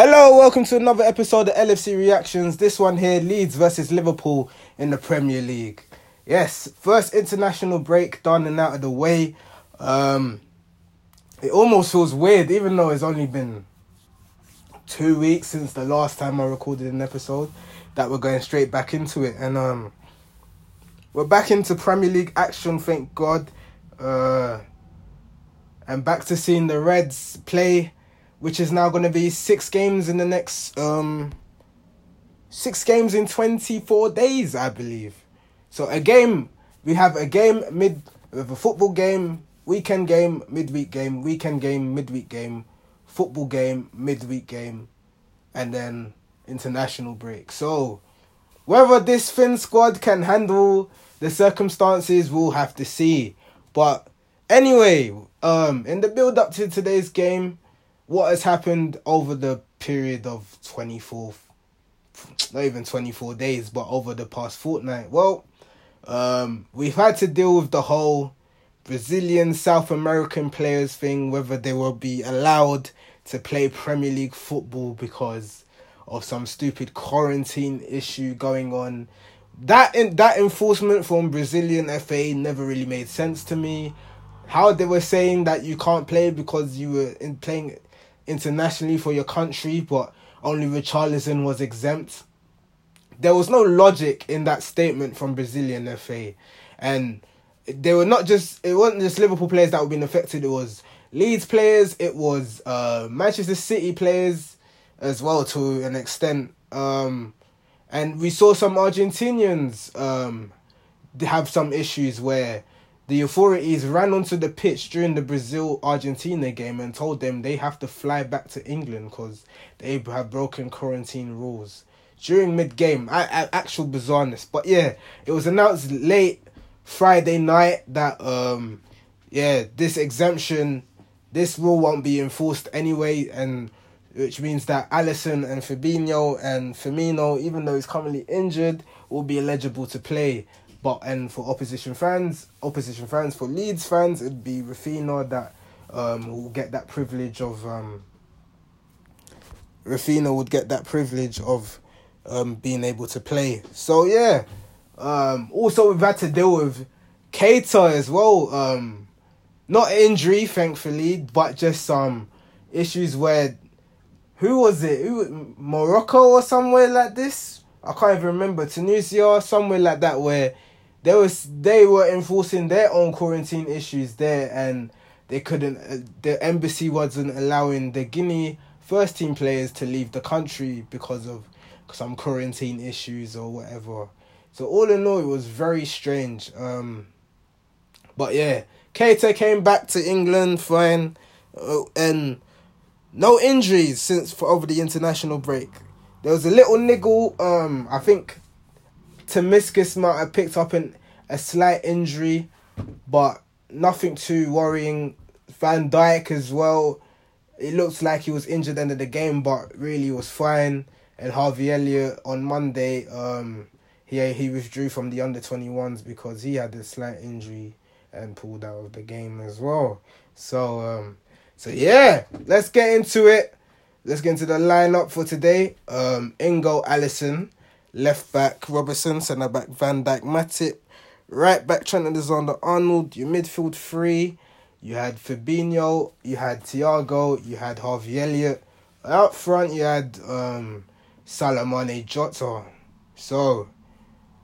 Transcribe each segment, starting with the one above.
Hello, welcome to another episode of LFC Reactions. This one here, Leeds versus Liverpool in the Premier League. Yes, first international break done and out of the way. It almost feels weird, even though it's only been 2 weeks since the last time I recorded an episode, that we're going straight back into it. And we're back into Premier League action, thank God. And back to seeing the Reds play, which is now going to be six games in 24 days, I believe. So we have a football game, weekend game, midweek game, weekend game, midweek game, football game, midweek game, and then international break. So whether this Finn squad can handle the circumstances, we'll have to see. But anyway, in the build up to today's game, what has happened over the period of 24 days, but over the past fortnight? Well, we've had to deal with the whole Brazilian South American players thing, whether they will be allowed to play Premier League football because of some stupid quarantine issue going on. That enforcement from Brazilian FA never really made sense to me. How they were saying that you can't play because you were playing internationally for your country, but only Richarlison was exempt. There was no logic in that statement from Brazilian FA, and it wasn't just Liverpool players that were being affected. It was Leeds players, it was Manchester City players as well to an extent, and we saw some Argentinians have some issues where the authorities ran onto the pitch during the Brazil-Argentina game and told them they have to fly back to England because they have broken quarantine rules during mid-game. Actual bizarreness. But yeah, it was announced late Friday night that this exemption, this rule won't be enforced anyway, and which means that Alisson and Fabinho and Firmino, even though he's currently injured, will be eligible to play. And for for Leeds fans, it'd be Rafinha that would get that privilege of being able to play. So yeah, also we've had to deal with Keita as well. Not injury, thankfully, but just some issues where Morocco or somewhere like this. I can't even remember, Tunisia, somewhere like that, where they were enforcing their own quarantine issues there, and they couldn't. The embassy wasn't allowing the Guinea first team players to leave the country because of some quarantine issues or whatever. So all in all, it was very strange. But yeah, Keita came back to England fine, and no injuries over the international break. There was a little niggle. I think Tsimikas might have picked up a slight injury, but nothing too worrying. Van Dijk as well. It looks like he was injured at the end of the game, but really was fine. And Harvey Elliott on Monday, he withdrew from the under-21s because he had a slight injury and pulled out of the game as well. So yeah, let's get into it. Let's get into the lineup for today. In goal, Alisson. Left back, Robertson. Centre back, Van Dijk, Matip. Right back, Trent Alexander Arnold. Your midfield three, you had Fabinho, you had Thiago, you had Harvey Elliott. Out front, you had Salomone Jota. So,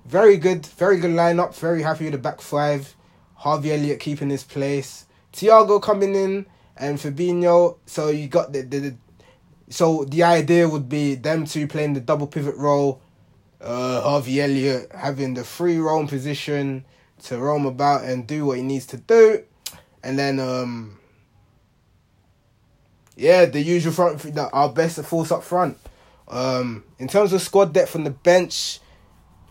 very good lineup. Very happy with the back five. Harvey Elliott keeping his place. Thiago coming in and Fabinho. So you got So the idea would be them two playing the double pivot role, Harvey Elliott having the free roam position to roam about and do what he needs to do. And then, the usual front three, our best force up front. In terms of squad depth from the bench,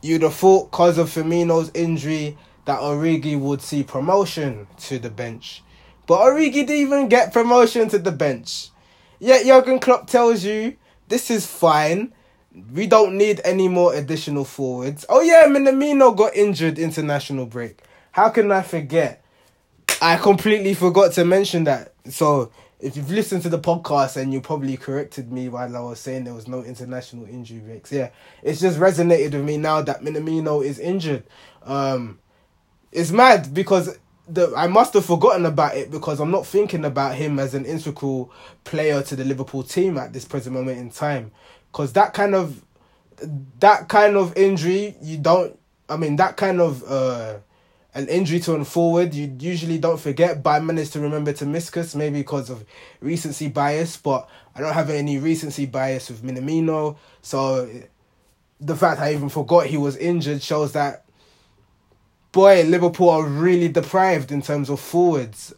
you'd have thought because of Firmino's injury that Origi would see promotion to the bench. But Origi didn't even get promotion to the bench. Yet Jürgen Klopp tells you, this is fine. We don't need any more additional forwards. Oh yeah, Minamino got injured international break. How can I forget? I completely forgot to mention that. So if you've listened to the podcast and you probably corrected me while I was saying there was no international injury breaks. Yeah, it's just resonated with me now that Minamino is injured. It's mad because I must have forgotten about it because I'm not thinking about him as an integral player to the Liverpool team at this present moment in time. Because that kind of injury, an injury to a forward, you usually don't forget, but I managed to remember Tsimikas, maybe because of recency bias, but I don't have any recency bias with Minamino, so the fact I even forgot he was injured shows that, boy, Liverpool are really deprived in terms of forwards.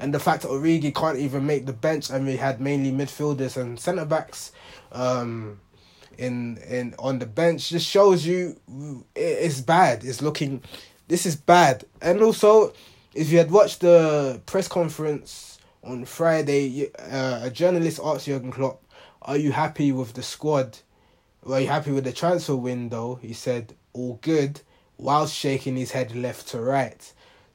And the fact that Origi can't even make the bench, and we had mainly midfielders and centre-backs in on the bench, just shows you it's bad. This is bad. And also, if you had watched the press conference on Friday, a journalist asked Jürgen Klopp, "Are you happy with the squad? Are you happy with the transfer window?" He said, "All good," whilst shaking his head left to right.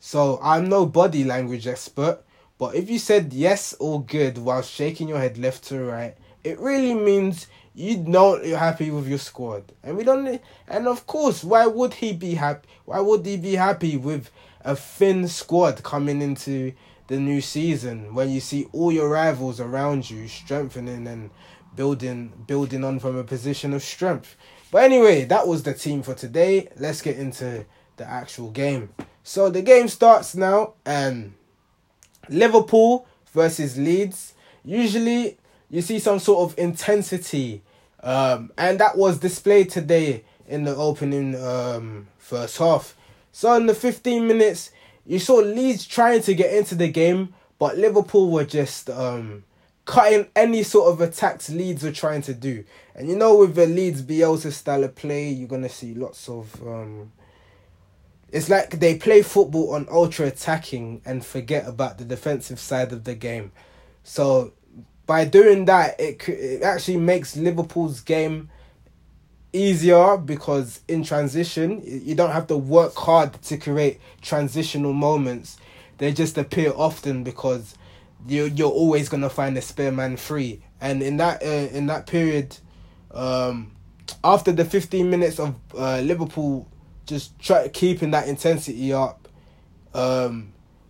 So I'm no body language expert, but if you said yes, all good, whilst shaking your head left to right, it really means you know you're happy with your squad. And we don't. And of course, why would he be happy? Why would he be happy with a thin squad coming into the new season when you see all your rivals around you strengthening and building on from a position of strength? But anyway, that was the team for today. Let's get into the actual game. So the game starts now, and Liverpool versus Leeds. Usually, you see some sort of intensity, and that was displayed today in the opening first half. So in the 15 minutes, you saw Leeds trying to get into the game, but Liverpool were just cutting any sort of attacks Leeds were trying to do. And you know, with the Leeds Bielsa style of play, you're going to see lots of... it's like they play football on ultra-attacking and forget about the defensive side of the game. So... by doing that, it actually makes Liverpool's game easier because in transition, you don't have to work hard to create transitional moments. They just appear often because you're always going to find a spare man free. And in that period, after the 15 minutes of Liverpool just keeping that intensity up,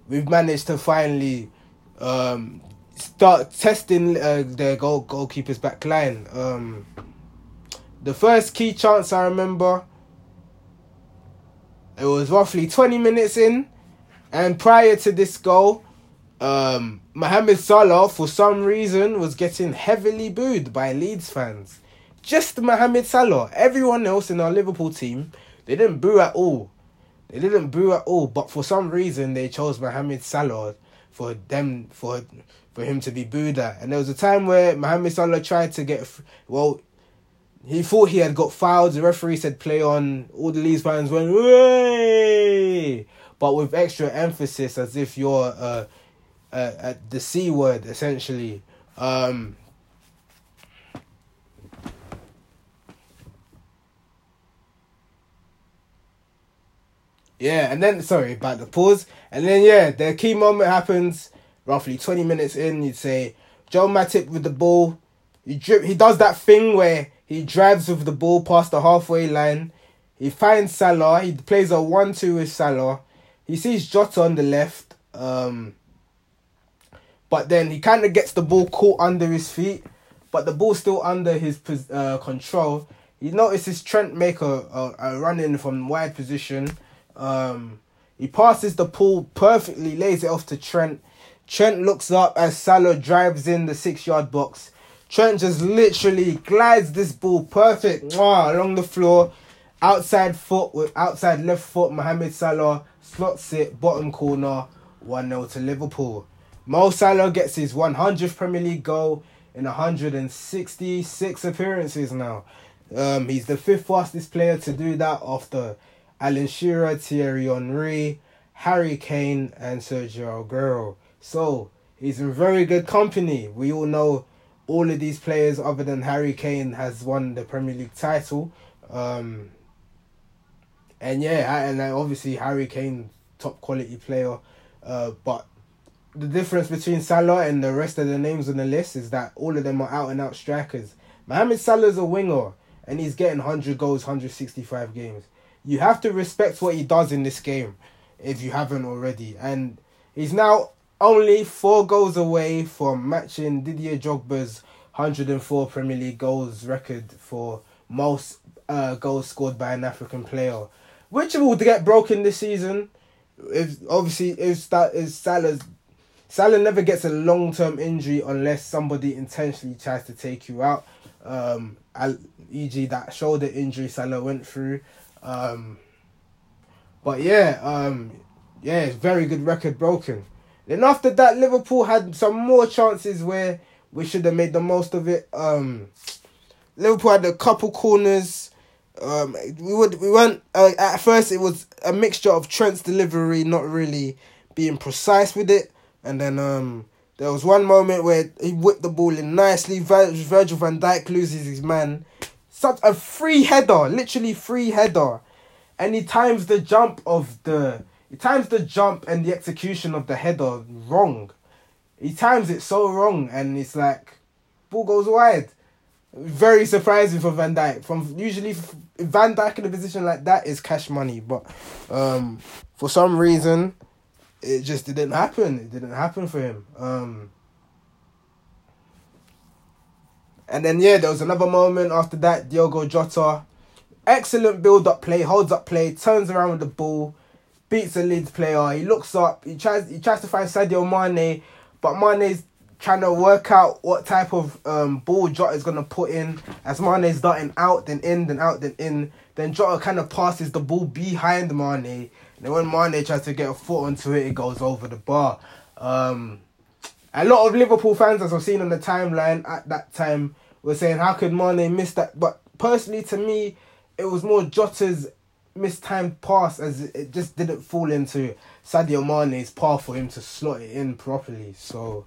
we've managed to finally... start testing their goalkeeper's back line. The first key chance I remember, it was roughly 20 minutes in, and prior to this goal, Mohamed Salah, for some reason, was getting heavily booed by Leeds fans. Just Mohamed Salah. Everyone else in our Liverpool team, they didn't boo at all. They didn't boo at all, but for some reason, they chose Mohamed Salah for him to be booed at. And there was a time where Mohamed Salah tried to get... well, he thought he had got fouled. The referee said play on. All the Leeds fans went, "Way!" But with extra emphasis, as if you're at the C word, essentially. And then... sorry about the pause. And then, the key moment happens... roughly 20 minutes in, you'd say, Joe Matip with the ball. He does that thing where he drives with the ball past the halfway line. He finds Salah. He plays a 1-2 with Salah. He sees Jota on the left. But then he kind of gets the ball caught under his feet. But the ball's still under his control. He notices Trent make a run-in from wide position. He passes the ball perfectly, lays it off to Trent. Trent looks up as Salah drives in the 6-yard box. Trent just literally glides this ball perfect along the floor. Outside left foot, Mohamed Salah slots it, bottom corner, 1-0 to Liverpool. Mo Salah gets his 100th Premier League goal in 166 appearances now. He's the 5th fastest player to do that after Alan Shearer, Thierry Henry, Harry Kane and Sergio Aguero. So, he's in very good company. We all know all of these players other than Harry Kane has won the Premier League title. And obviously Harry Kane, top quality player. But the difference between Salah and the rest of the names on the list is that all of them are out-and-out strikers. Mohamed Salah's a winger, and he's getting 100 goals, 165 games. You have to respect what he does in this game, if you haven't already. And he's now only 4 goals away from matching Didier Drogba's 104 Premier League goals record for most goals scored by an African player, which will get broken this season. Salah never gets a long-term injury unless somebody intentionally tries to take you out. E.g. that shoulder injury Salah went through. It's very good record broken. Then after that, Liverpool had some more chances where we should have made the most of it. Liverpool had a couple corners. At first it was a mixture of Trent's delivery not really being precise with it, and then there was one moment where he whipped the ball in nicely. Virgil van Dijk loses his man. Such a free header, and he times the jump and the execution of the header wrong. He times it so wrong, and it's like ball goes wide. Very surprising for Van Dijk. Usually Van Dijk in a position like that is cash money, but for some reason it just didn't happen. It didn't happen for him. And then there was another moment after that. Diogo Jota, excellent build-up play, holds up play, turns around with the ball, beats a Leeds player. He looks up. He tries to find Sadio Mane, but Mane's trying to work out what type of ball Jota is going to put in. As Mane's darting out, then in, then out, then in. Then Jota kind of passes the ball behind Mane. And then when Mane tries to get a foot onto it, it goes over the bar. A lot of Liverpool fans, as I've seen on the timeline at that time, were saying, how could Mane miss that? But personally, to me, it was more Jota's mistimed pass, as it just didn't fall into Sadio Mane's path for him to slot it in properly. So...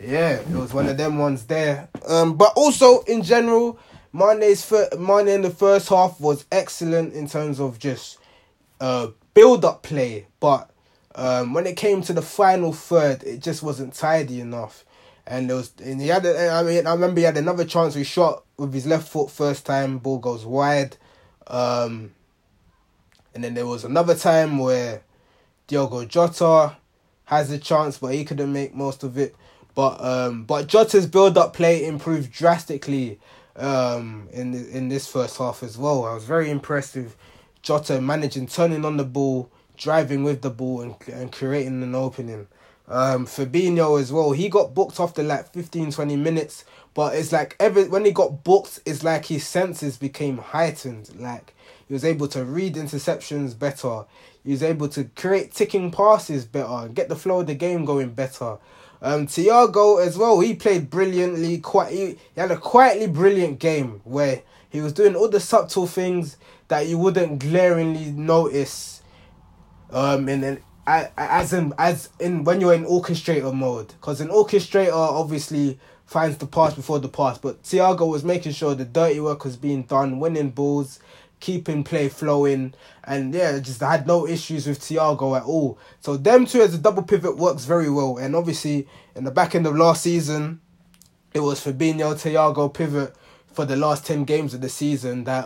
it was one of them ones there. But also in general, Mane in the first half was excellent in terms of just build-up play. But when it came to the final third, it just wasn't tidy enough. I remember he had another chance. He shot with his left foot first time, ball goes wide. And then there was another time where Diogo Jota has a chance, but he couldn't make most of it. But Jota's build-up play improved drastically in this first half as well. I was very impressed with Jota managing, turning on the ball, driving with the ball, and creating an opening. Fabinho as well. He got booked after like 15, 20 minutes. But it's like when he got booked, it's like his senses became heightened. Like, he was able to read interceptions better. He was able to create ticking passes better, get the flow of the game going better. Thiago as well, he played brilliantly. He had a quietly brilliant game where he was doing all the subtle things that you wouldn't glaringly notice when you're in orchestrator mode. Because an orchestrator obviously finds the pass before the pass, but Thiago was making sure the dirty work was being done, winning balls, keeping play flowing, and just had no issues with Thiago at all. So them two as a double pivot works very well. And obviously in the back end of last season, it was Fabinho Thiago pivot for the last 10 games of the season that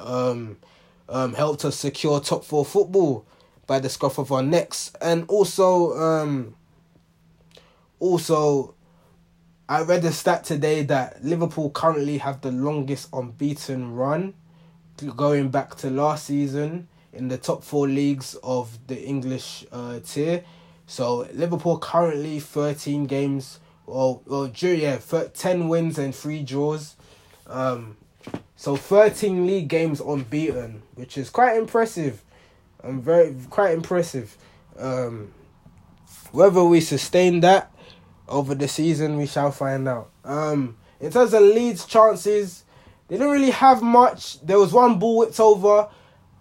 helped us secure top 4 football by the scruff of our necks. And also I read a stat today that Liverpool currently have the longest unbeaten run going back to last season in the top 4 leagues of the English tier. So Liverpool currently 13 games, 10 wins and 3 draws. So 13 league games unbeaten, which is quite impressive. Quite impressive. Whether we sustain that over the season, we shall find out. In terms of Leeds' chances, they didn't really have much. There was one ball whipped over.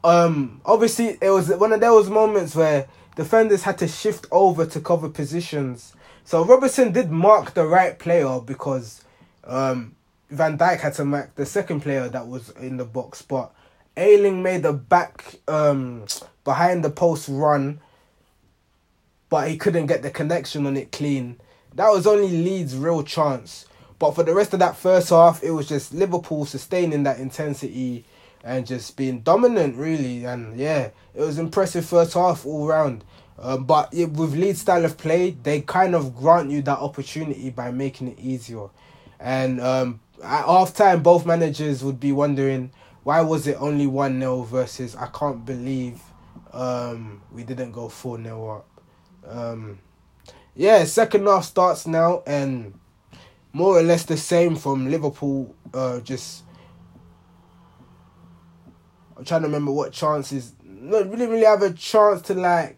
Obviously, it was one of those moments where defenders had to shift over to cover positions. So Robertson did mark the right player because Van Dijk had to mark the second player that was in the box. But Ayling made a back behind the post run but he couldn't get the connection on it clean. That was only Leeds' real chance. But for the rest of that first half, it was just Liverpool sustaining that intensity and just being dominant, really. And yeah, it was impressive first half all round. But with Leeds' style of play, they kind of grant you that opportunity by making it easier. And at half-time, both managers would be wondering, why was it only 1-0 versus I can't believe we didn't go 4-0 up. Second half starts now, and more or less the same from Liverpool. I'm trying to remember what chances. No, we didn't really have a chance to the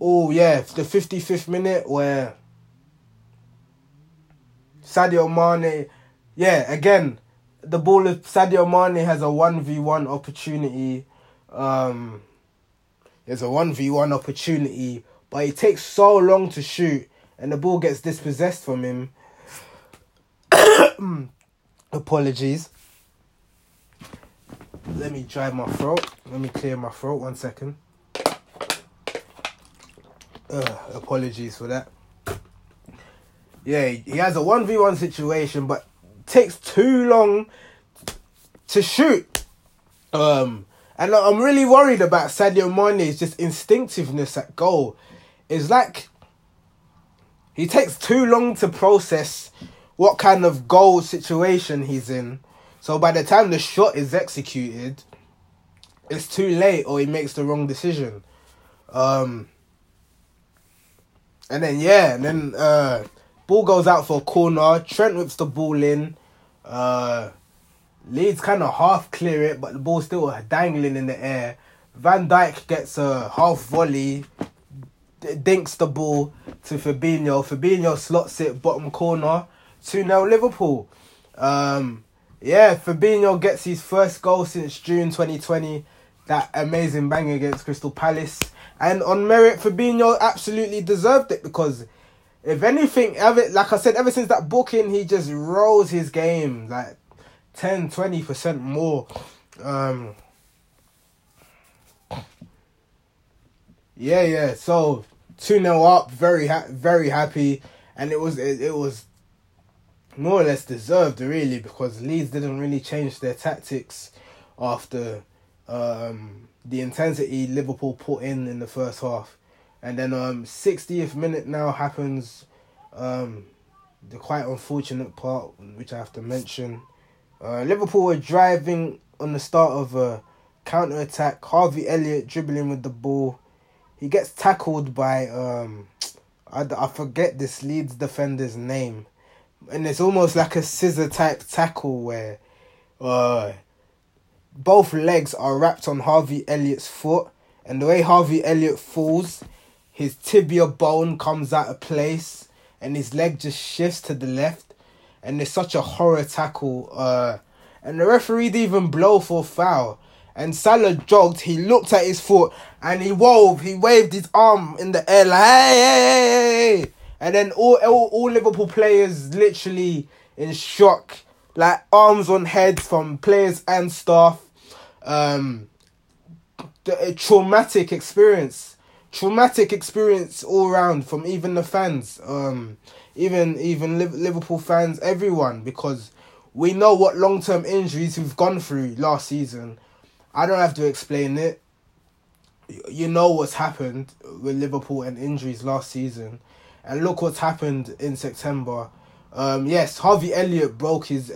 55th minute where Sadio Mane, again, the ball of Sadio Mane has a 1v1 opportunity. There's a 1v1 opportunity, but it takes so long to shoot, and the ball gets dispossessed from him. Apologies. Let me dry my throat. Let me clear my throat. 1 second. Apologies for that. Yeah, he has a 1v1 situation, but takes too long to shoot. And I'm really worried about Sadio Mane's just instinctiveness at goal. It's like he takes too long to process what kind of goal situation he's in. So by the time the shot is executed, it's too late or he makes the wrong decision. And then ball goes out for a corner. Trent whips the ball in. Leeds kind of half clear it, but the ball's still dangling in the air. Van Dijk gets a half volley, dinks the ball to Fabinho. Fabinho slots it, bottom corner. 2-0 Liverpool. Fabinho gets his first goal since June 2020. That amazing bang against Crystal Palace. And on merit, Fabinho absolutely deserved it because, if anything, like I said, ever since that booking, he just rolls his game like 10, 20% more. So 2-0 up, very happy, and it was more or less deserved really because Leeds didn't really change their tactics after the intensity Liverpool put in the first half. And then 60th minute now happens, the quite unfortunate part, which I have to mention. Liverpool were driving on the start of a counter-attack. Harvey Elliott dribbling with the ball. He gets tackled by, I forget this Leeds defender's name. And it's almost like a scissor-type tackle where both legs are wrapped on Harvey Elliott's foot. And the way Harvey Elliott falls, his tibia bone comes out of place and his leg just shifts to the left. And it's such a horror tackle. And the referee didn't even blow for a foul. And Salah jogged. He looked at his foot and he waved his arm in the air like, hey. And then all Liverpool players literally in shock. Like arms on heads from players and staff. A traumatic experience. Traumatic experience all round from even the fans, even Liverpool fans, everyone, because we know what long-term injuries we've gone through last season. I don't have to explain it. You know what's happened with Liverpool and injuries last season. And look what's happened in September. Harvey Elliott broke his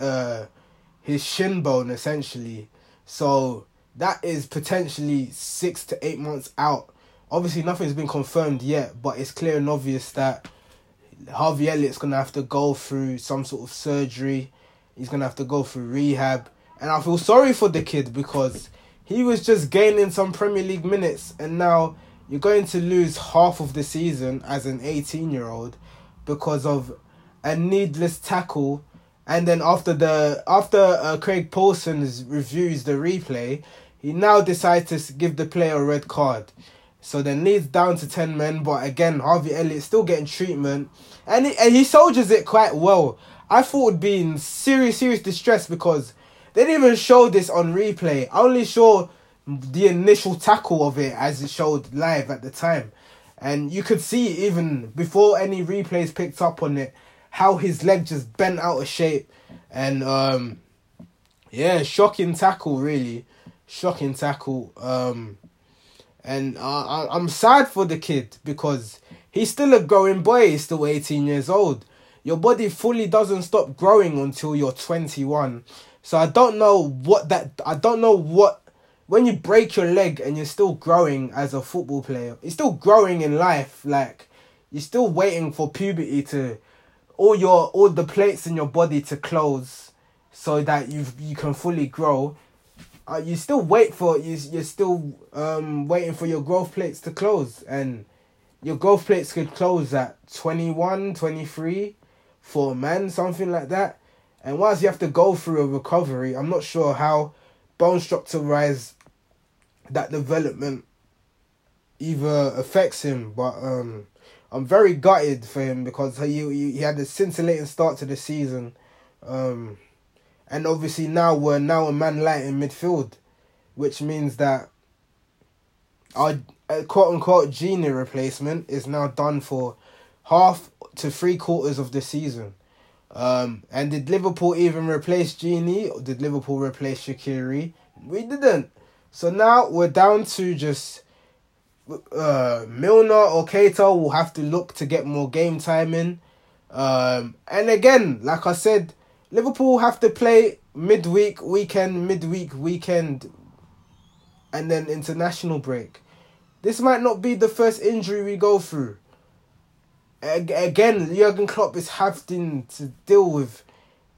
shin bone, essentially. So that is potentially 6 to 8 months out. Obviously, nothing's been confirmed yet, but it's clear and obvious that Harvey Elliott's going to have to go through some sort of surgery. He's going to have to go through rehab. And I feel sorry for the kid because he was just gaining some Premier League minutes. And now you're going to lose half of the season as an 18-year-old because of a needless tackle. And then after Craig Paulson reviews the replay, he now decides to give the player a red card. So then Leeds down to 10 men. But again, Harvey Elliott's still getting treatment. And he soldiers it quite well. I thought it would be in serious distress because they didn't even show this on replay. I only saw the initial tackle of it as it showed live at the time. And you could see, even before any replays picked up on it, how his leg just bent out of shape. And, yeah, shocking tackle, really. Shocking tackle. And I'm sad for the kid, because he's still a growing boy. He's still 18 years old. Your body fully doesn't stop growing until you're 21. So I don't know what that... I don't know what... When you break your leg and you're still growing as a football player, you're still growing in life. Like, you're still waiting for puberty to... all the plates in your body to close so that you can fully grow. You still wait for... You're still waiting for your growth plates to close. And your growth plates could close at 21, 23... for a man, something like that. And whilst you have to go through a recovery, I'm not sure how bone structure-wise that development either affects him, but I'm very gutted for him, because he had a scintillating start to the season. And obviously now we're a man light in midfield, which means that our quote-unquote Genie replacement is now done for half to three quarters of the season. And did Liverpool even replace Genie? Or did Liverpool replace Shaqiri? We didn't. So now we're down to just Milner or Keita will have to look to get more game time in. And again, like I said, Liverpool have to play midweek, weekend, and then international break. This might not be the first injury we go through. Again, Jürgen Klopp is having to deal with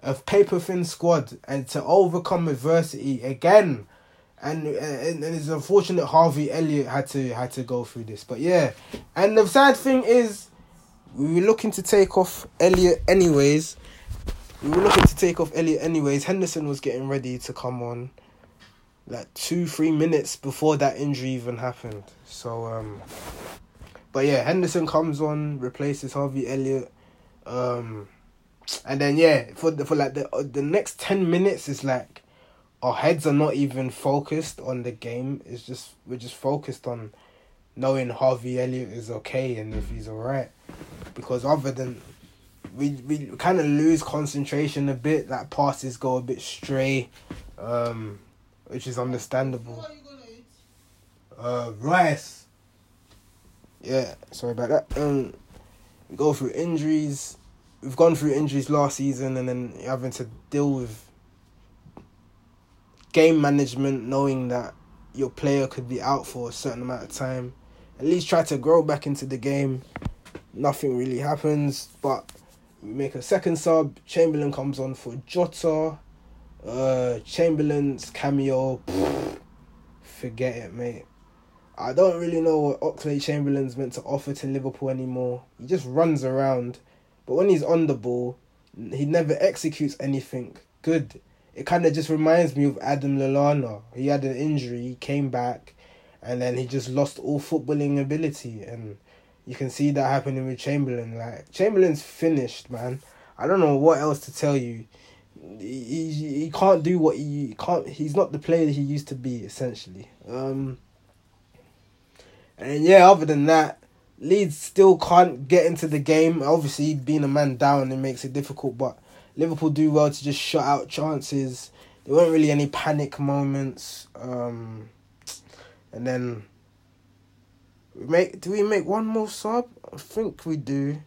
a paper-thin squad and to overcome adversity again. And it's unfortunate Harvey Elliott had to go through this. But yeah, and the sad thing is, we were looking to take off Elliott anyways. Henderson was getting ready to come on like 2-3 minutes before that injury even happened. So, but yeah, Henderson comes on, replaces Harvey Elliott, and then yeah, for the next 10 minutes, it's like our heads are not even focused on the game. It's just we're just focused on knowing Harvey Elliott is okay and if he's alright, because other than we kind of lose concentration a bit. Like passes go a bit stray, which is understandable. Rice. Yeah, sorry about that. We go through injuries. We've gone through injuries last season, and then having to deal with game management, knowing that your player could be out for a certain amount of time. At least try to grow back into the game. Nothing really happens, but we make a second sub. Chamberlain comes on for Jota. Chamberlain's cameo. Forget it, mate. I don't really know what Oxlade-Chamberlain's meant to offer to Liverpool anymore. He just runs around. But when he's on the ball, he never executes anything good. It kind of just reminds me of Adam Lallana. He had an injury, he came back, and then he just lost all footballing ability. And you can see that happening with Chamberlain. Like, Chamberlain's finished, man. I don't know what else to tell you. He can't do what he can't. He's not the player that he used to be, essentially. And yeah, other than that, Leeds still can't get into the game. Obviously, being a man down, it makes it difficult. But Liverpool do well to just shut out chances. There weren't really any panic moments. And then, do we make one more sub? I think we do.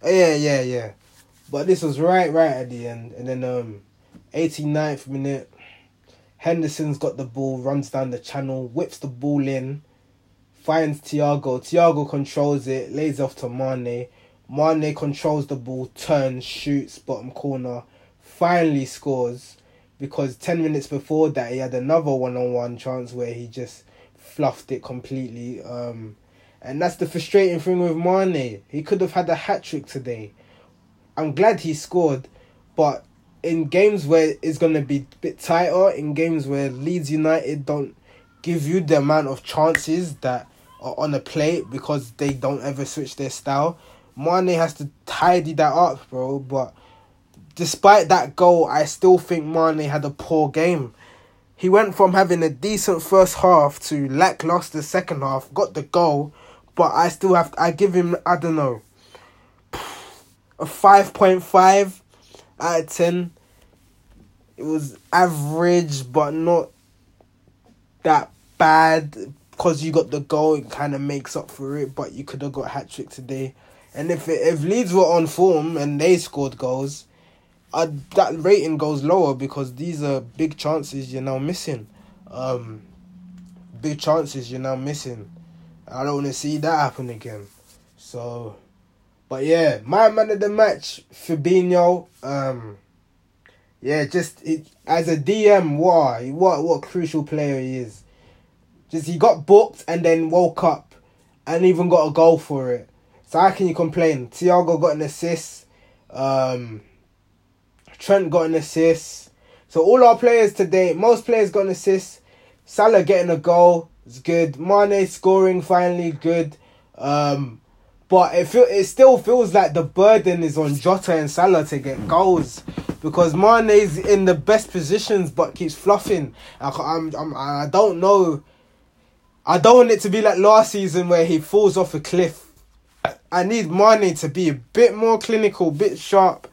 Oh, yeah. But this was right at the end. And then 89th minute, Henderson's got the ball, runs down the channel, whips the ball in. Finds Thiago. Thiago controls it, lays off to Mane. Mane controls the ball, turns, shoots, bottom corner. Finally scores, because 10 minutes before that, he had another one-on-one chance where he just fluffed it completely. And that's the frustrating thing with Mane. He could have had a hat-trick today. I'm glad he scored, but in games where it's going to be a bit tighter, in games where Leeds United don't give you the amount of chances that are on the plate because they don't ever switch their style. Mane has to tidy that up, bro. But despite that goal, I still think Mane had a poor game. He went from having a decent first half to lackluster second half, got the goal, But I still have... I give him, I don't know, a 5.5 out of 10. It was average, but not that bad. Because you got the goal, it kind of makes up for it. But you could have got a hat-trick today. And if Leeds were on form and they scored goals, that rating goes lower because these are big chances you're now missing. Big chances you're now missing. I don't want to see that happen again. So, but yeah, my man of the match, Fabinho. As a DM, what crucial player he is. Just he got booked and then woke up and even got a goal for it. So how can you complain? Thiago got an assist. Trent got an assist. So all our players today, most players got an assist. Salah getting a goal is good. Mane scoring finally, good. But it still feels like the burden is on Jota and Salah to get goals. Because Mane's in the best positions but keeps fluffing. I don't know. I don't want it to be like last season where he falls off a cliff. I need Mane to be a bit more clinical, a bit sharp.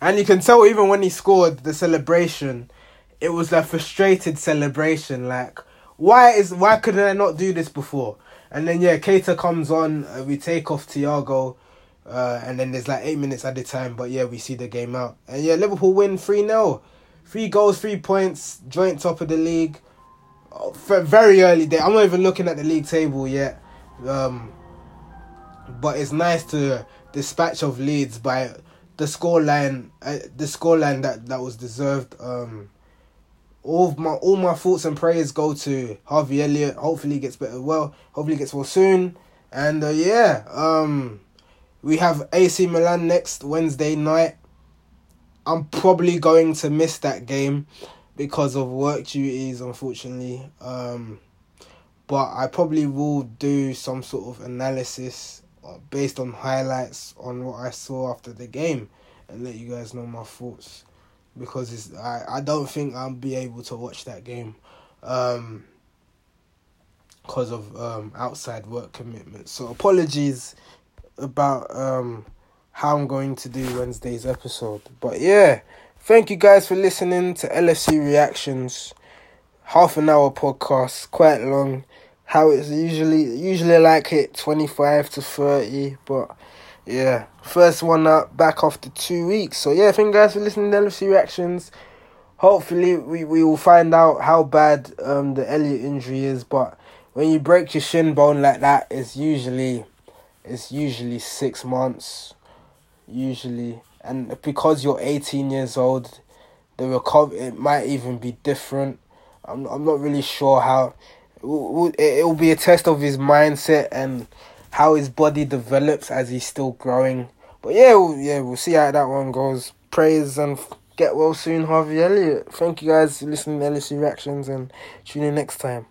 And you can tell even when he scored the celebration, it was a frustrated celebration. Like, why couldn't I not do this before? And then, Keita comes on, we take off Thiago, and then there's like 8 minutes at a time. But we see the game out. And Liverpool win 3-0. 3 goals, 3 points, joint top of the league. Oh, very early day. I'm not even looking at the league table yet. But it's nice to dispatch of Leeds by the scoreline that was deserved. All my thoughts and prayers go to Harvey Elliott. Hopefully he gets better. Hopefully he gets well soon. And we have AC Milan next Wednesday night. I'm probably going to miss that game because of work duties, unfortunately. But I probably will do some sort of analysis based on highlights on what I saw after the game and let you guys know my thoughts, because I don't think I'll be able to watch that game because of outside work commitments. So apologies about how I'm going to do Wednesday's episode. But thank you guys for listening to LFC Reactions. Half an hour podcast, quite long. How it's usually like it 25 to 30, but first one up back after 2 weeks. So thank you guys for listening to LFC Reactions. Hopefully we will find out how bad the Elliott injury is, but when you break your shin bone like that, it's usually 6 months usually, and because you're 18 years old, the recovery it might even be different. I'm not really sure how. It'll be a test of his mindset and how his body develops as he's still growing. But we'll see how that one goes. Praise and get well soon, Harvey Elliott. Thank you guys for listening to LFC Reactions, and tune in next time.